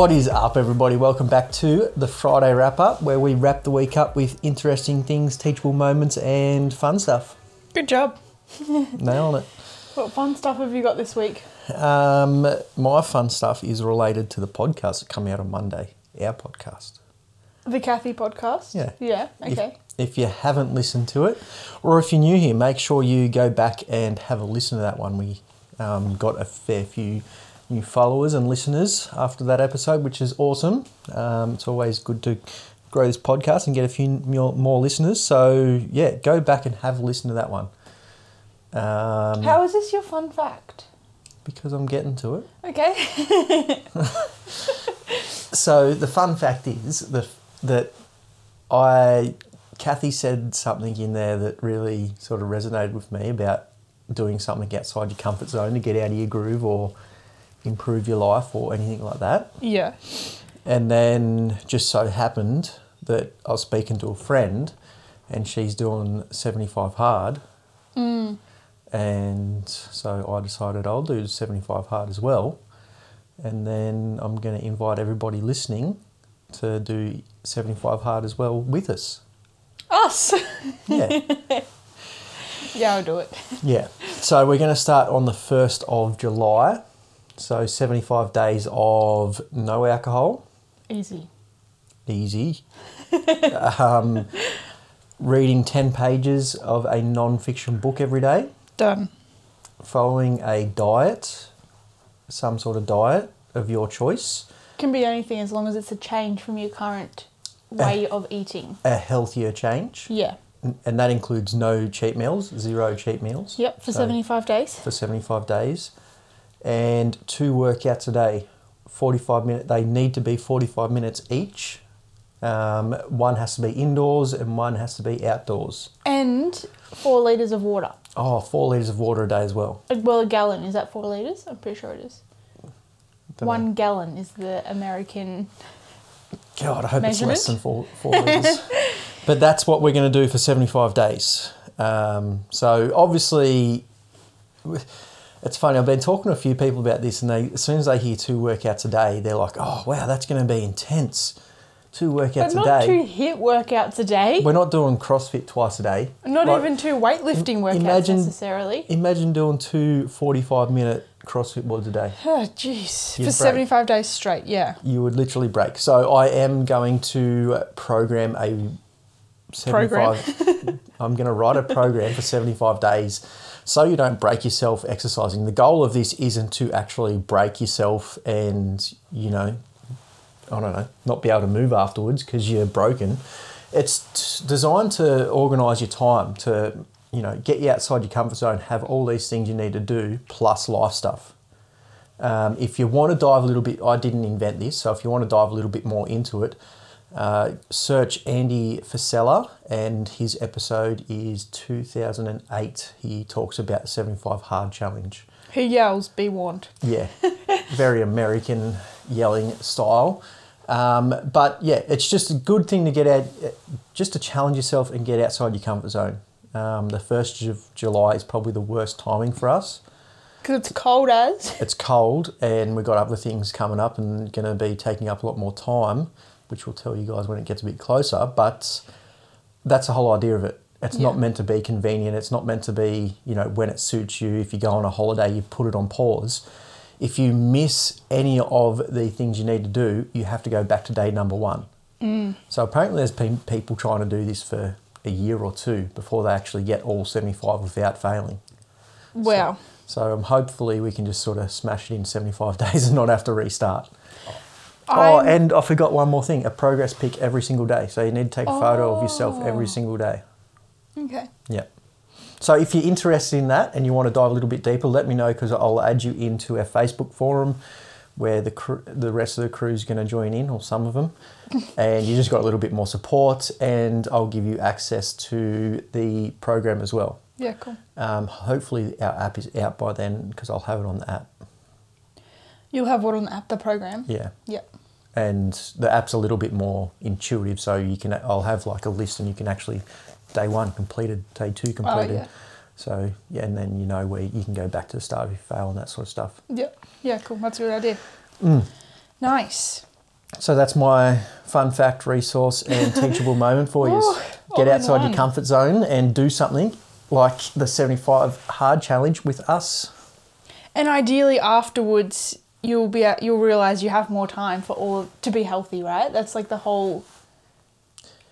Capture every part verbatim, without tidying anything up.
What is up, everybody? Welcome back to the Friday wrap-up, where we wrap the week up with interesting things, teachable moments, and fun stuff. Good job. Nail it. What fun stuff have you got this week? Um, my fun stuff is related to the podcast that comes out on Monday, our podcast. The Kathy podcast? Yeah. Yeah, okay. If, if you haven't listened to it, or if you're new here, make sure you go back and have a listen to that one. We um, got a fair few new followers and listeners after that episode, which is awesome. Um, it's always good to grow this podcast and get a few more listeners. So, yeah, go back and have a listen to that one. Um, How is this your fun fact? Because I'm getting to it. Okay. So the fun fact is that, that I, Kathy said something in there that really sort of resonated with me about doing something outside your comfort zone to get out of your groove or improve your life or anything like that. Yeah. And then just so happened that I was speaking to a friend and she's doing seventy-five hard. Mm. And so I decided I'll do seventy-five hard as well. And then I'm going to invite everybody listening to do seventy-five hard as well with us. Us? Yeah. Yeah, I'll do it. Yeah. So we're going to start on the first of July. So seventy-five days of no alcohol. Easy. Easy. um, reading ten pages of a non-fiction book every day. Done. Following a diet, some sort of diet of your choice. Can be anything as long as it's a change from your current way a, of eating. A healthier change. Yeah. And that includes no cheat meals, zero cheat meals. Yep, for so seventy-five days. For seventy-five days. And two workouts a day, forty-five minutes. They need to be forty-five minutes each. Um, one has to be indoors and one has to be outdoors. And four litres of water. Oh, four litres of water a day as well. Well, a gallon. Is that four litres? I'm pretty sure it is. Don't one know. Gallon is the American God, I hope measurement. It's less than four, four litres. But that's what we're going to do for seventy-five days. Um, so, obviously... It's funny, I've been talking to a few people about this and they, as soon as they hear two workouts a day, they're like, oh, wow, that's going to be intense. Two workouts a day. But not two hit workouts a day. We're not doing CrossFit twice a day. Not like, even two weightlifting workouts imagine, necessarily. Imagine doing two forty-five-minute CrossFit WODs a day. Oh, jeez. For break. seventy-five days straight, yeah. You would literally break. So I am going to program a seventy-five... Program. I'm going to write a program for seventy-five days. So you don't break yourself exercising. The goal of this isn't to actually break yourself and, you know, I don't know, not be able to move afterwards because you're broken. It's t- designed to organise your time, to, you know, get you outside your comfort zone, have all these things you need to do, plus life stuff. Um, if you want to dive a little bit, I didn't invent this, so if you want to dive a little bit more into it, Uh, search Andy Fisella, and his episode is two thousand eight. He talks about the seventy-five hard challenge. He yells, be warned. Yeah, very American yelling style. Um, but yeah, it's just a good thing to get out, just to challenge yourself and get outside your comfort zone. Um, the first of July is probably the worst timing for us. Because it's cold as. It's cold, and we've got other things coming up and going to be taking up a lot more time, which we'll tell you guys when it gets a bit closer, but that's the whole idea of it. It's yeah. not meant to be convenient. It's not meant to be, you know, when it suits you. If you go on a holiday, you put it on pause. If you miss any of the things you need to do, you have to go back to day number one. Mm. So apparently there's been people trying to do this for a year or two before they actually get all seventy-five without failing. Wow. So, so um, hopefully we can just sort of smash it in seventy-five days and not have to restart. Oh, and I forgot one more thing, a progress pic every single day. So you need to take a photo oh. of yourself every single day. Okay. Yeah. So if you're interested in that and you want to dive a little bit deeper, let me know because I'll add you into our Facebook forum where the cr- the rest of the crew is going to join in, or some of them, and you just got a little bit more support, and I'll give you access to the program as well. Yeah, cool. Um, hopefully our app is out by then because I'll have it on the app. You'll have what on the app, the program? Yeah. Yeah. And the app's a little bit more intuitive, so you can. I'll have like a list, and you can actually day one completed, day two completed. Oh, yeah. So yeah, and then you know where you can go back to the start if you fail and that sort of stuff. Yeah, yeah, cool. That's a good idea. Mm. Nice. So that's my fun fact, resource, and teachable moment for you. Ooh, get outside your comfort zone and do something like the seventy-five hard challenge with us. And ideally afterwards you'll be at, you'll realize you have more time for all to be healthy, right? That's like the whole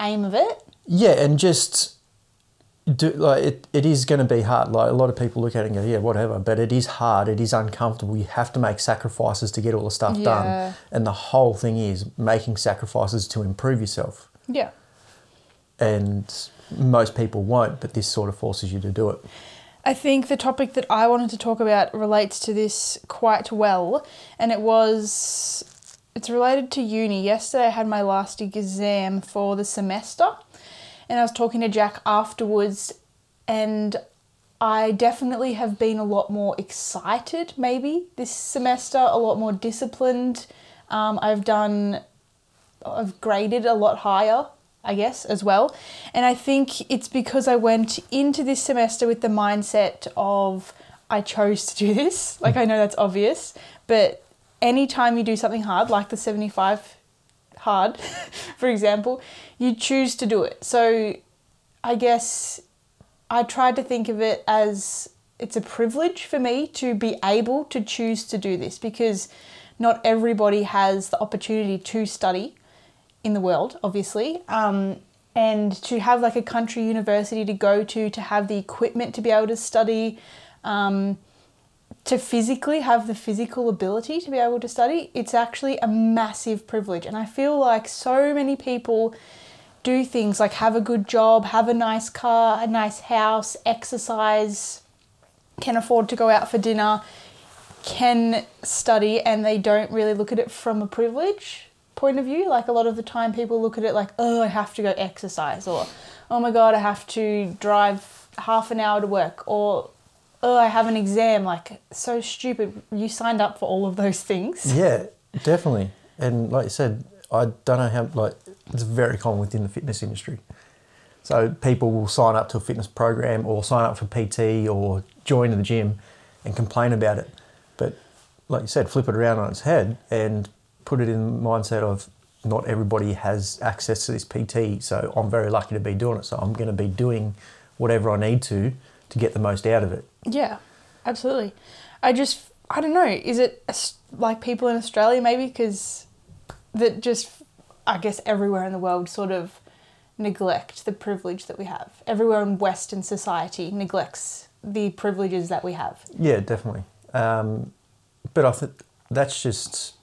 aim of it. Yeah, and just do like it, it is going to be hard. Like a lot of people look at it and go, yeah, whatever, but it is hard. It is uncomfortable. You have to make sacrifices to get all the stuff yeah. done. And the whole thing is making sacrifices to improve yourself. Yeah. And most people won't, but this sort of forces you to do it. I think the topic that I wanted to talk about relates to this quite well, and it was, it's related to uni. Yesterday I had my last exam for the semester, and I was talking to Jack afterwards, and I definitely have been a lot more excited maybe this semester, a lot more disciplined. Um, I've done, I've graded a lot higher, I guess, as well. And I think it's because I went into this semester with the mindset of I chose to do this. Like, I know that's obvious, but anytime you do something hard, like the seventy-five hard, for example, you choose to do it. So I guess I tried to think of it as it's a privilege for me to be able to choose to do this, because not everybody has the opportunity to study in the world, obviously, um, and to have like a country university to go to, to have the equipment to be able to study, um, to physically have the physical ability to be able to study, it's actually a massive privilege. And I feel like so many people do things like have a good job, have a nice car, a nice house, exercise, can afford to go out for dinner, can study, and they don't really look at it from a privilege point of view. Like a lot of the time people look at it like, oh, I have to go exercise, or oh my god, I have to drive half an hour to work, or oh, I have an exam. Like, so stupid. You signed up for all of those things. Yeah, definitely. And like you said, I don't know how, like, it's very common within the fitness industry. So people will sign up to a fitness program or sign up for P T or join the gym and complain about it. But like you said, flip it around on its head and put it in the mindset of not everybody has access to this P T, so I'm very lucky to be doing it, so I'm going to be doing whatever I need to to get the most out of it. Yeah, absolutely. I just, I don't know, is it like people in Australia maybe, because that just, I guess everywhere in the world sort of neglect the privilege that we have. Everywhere in Western society neglects the privileges that we have. Yeah, definitely. Um, but I think that's just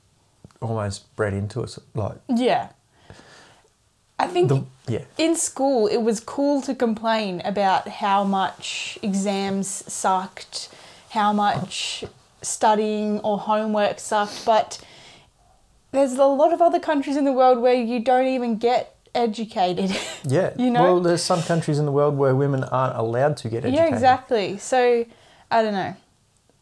almost bred into us, like, yeah. I think the, yeah. in school it was cool to complain about how much exams sucked, how much studying or homework sucked, but there's a lot of other countries in the world where you don't even get educated. Yeah. You know? Well, there's some countries in the world where women aren't allowed to get educated. Yeah, exactly. So, I don't know.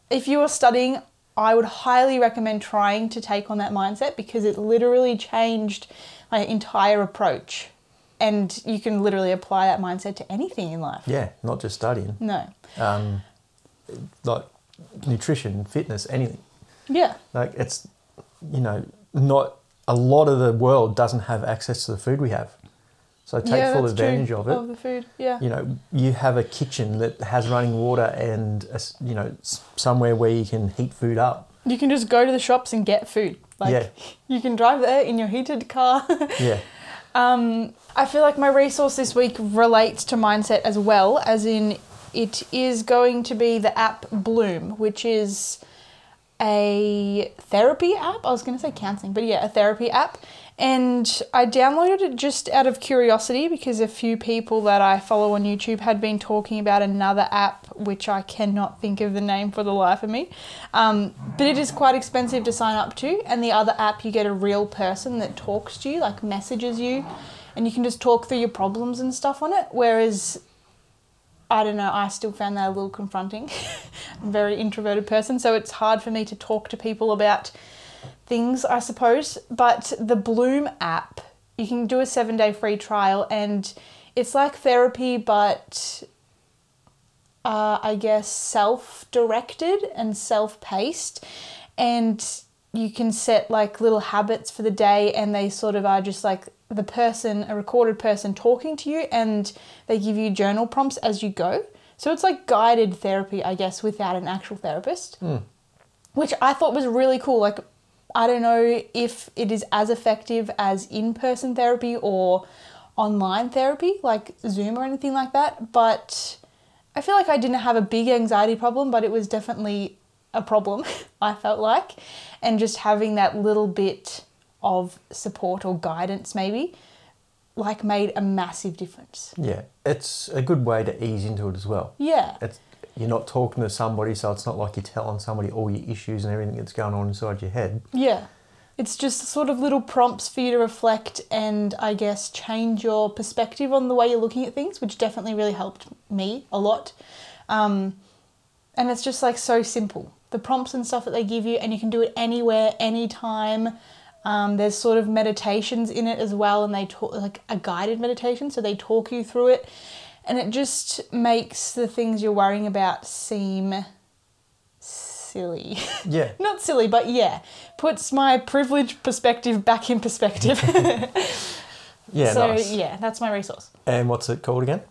If you were studying, I would highly recommend trying to take on that mindset, because it literally changed my entire approach, and you can literally apply that mindset to anything in life. Yeah, not just studying. No. Um, like nutrition, fitness, anything. Yeah. Like it's, you know, not a lot of the world doesn't have access to the food we have. So take yeah, full advantage of it. Of the food, yeah. You know, you have a kitchen that has running water and, a, you know, somewhere where you can heat food up. You can just go to the shops and get food. Like, yeah. You can drive there in your heated car. Yeah. Um, I feel like my resource this week relates to mindset as well, as in it is going to be the app Bloom, which is a therapy app. I was going to say counselling, but yeah, a therapy app. And I downloaded it just out of curiosity, because a few people that I follow on YouTube had been talking about another app, which I cannot think of the name for the life of me. Um, but it is quite expensive to sign up to. And the other app, you get a real person that talks to you, like messages you, and you can just talk through your problems and stuff on it. Whereas, I don't know, I still found that a little confronting. I'm a very introverted person, so it's hard for me to talk to people about things, I suppose. But the Bloom app, you can do a seven day free trial, and it's like therapy, but uh, I guess self-directed and self-paced. And you can set like little habits for the day, and they sort of are just like the person, a recorded person talking to you, and they give you journal prompts as you go. So it's like guided therapy, I guess, without an actual therapist, mm. which I thought was really cool. Like, I don't know if it is as effective as in-person therapy or online therapy, like Zoom or anything like that. But I feel like I didn't have a big anxiety problem, but it was definitely a problem, I felt like. And just having that little bit of support or guidance maybe, like, made a massive difference. Yeah, it's a good way to ease into it as well. Yeah. It's, you're not talking to somebody, so it's not like you're telling somebody all your issues and everything that's going on inside your head. Yeah. It's just sort of little prompts for you to reflect and, I guess, change your perspective on the way you're looking at things, which definitely really helped me a lot. Um, and it's just, like, so simple. The prompts and stuff that they give you, and you can do it anywhere, anytime. Um, there's sort of meditations in it as well, and they talk like a guided meditation, so they talk you through it, and it just makes the things you're worrying about seem silly. Yeah. Not silly, but yeah, puts my privileged perspective back in perspective. Yeah, so, nice. Yeah, that's my resource. And what's it called again?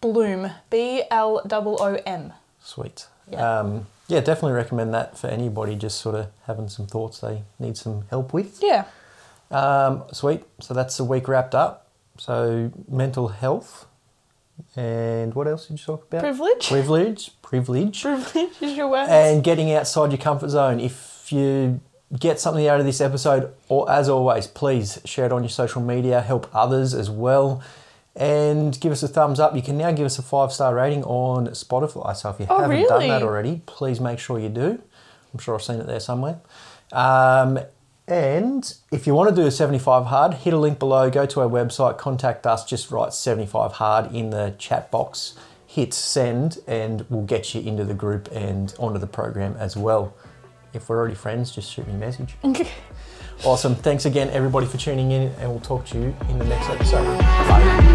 Bloom. B L O O M. Sweet. Yeah. Um, Yeah, definitely recommend that for anybody just sort of having some thoughts they need some help with. Yeah. Um, sweet. So that's the week wrapped up. So mental health. And what else did you talk about? Privilege. Privilege. Privilege. Privilege is your word. And getting outside your comfort zone. If you get something out of this episode, or as always, please share it on your social media. Help others as well. And give us a thumbs up. You can now give us a five-star rating on Spotify. So if you oh, haven't really? done that already, please make sure you do. I'm sure I've seen it there somewhere. Um, and if you want to do a seventy-five hard, hit a link below, go to our website, contact us, just write seventy-five hard in the chat box, hit send, and we'll get you into the group and onto the program as well. If we're already friends, just shoot me a message. Awesome. Thanks again, everybody, for tuning in, and we'll talk to you in the next episode. Bye.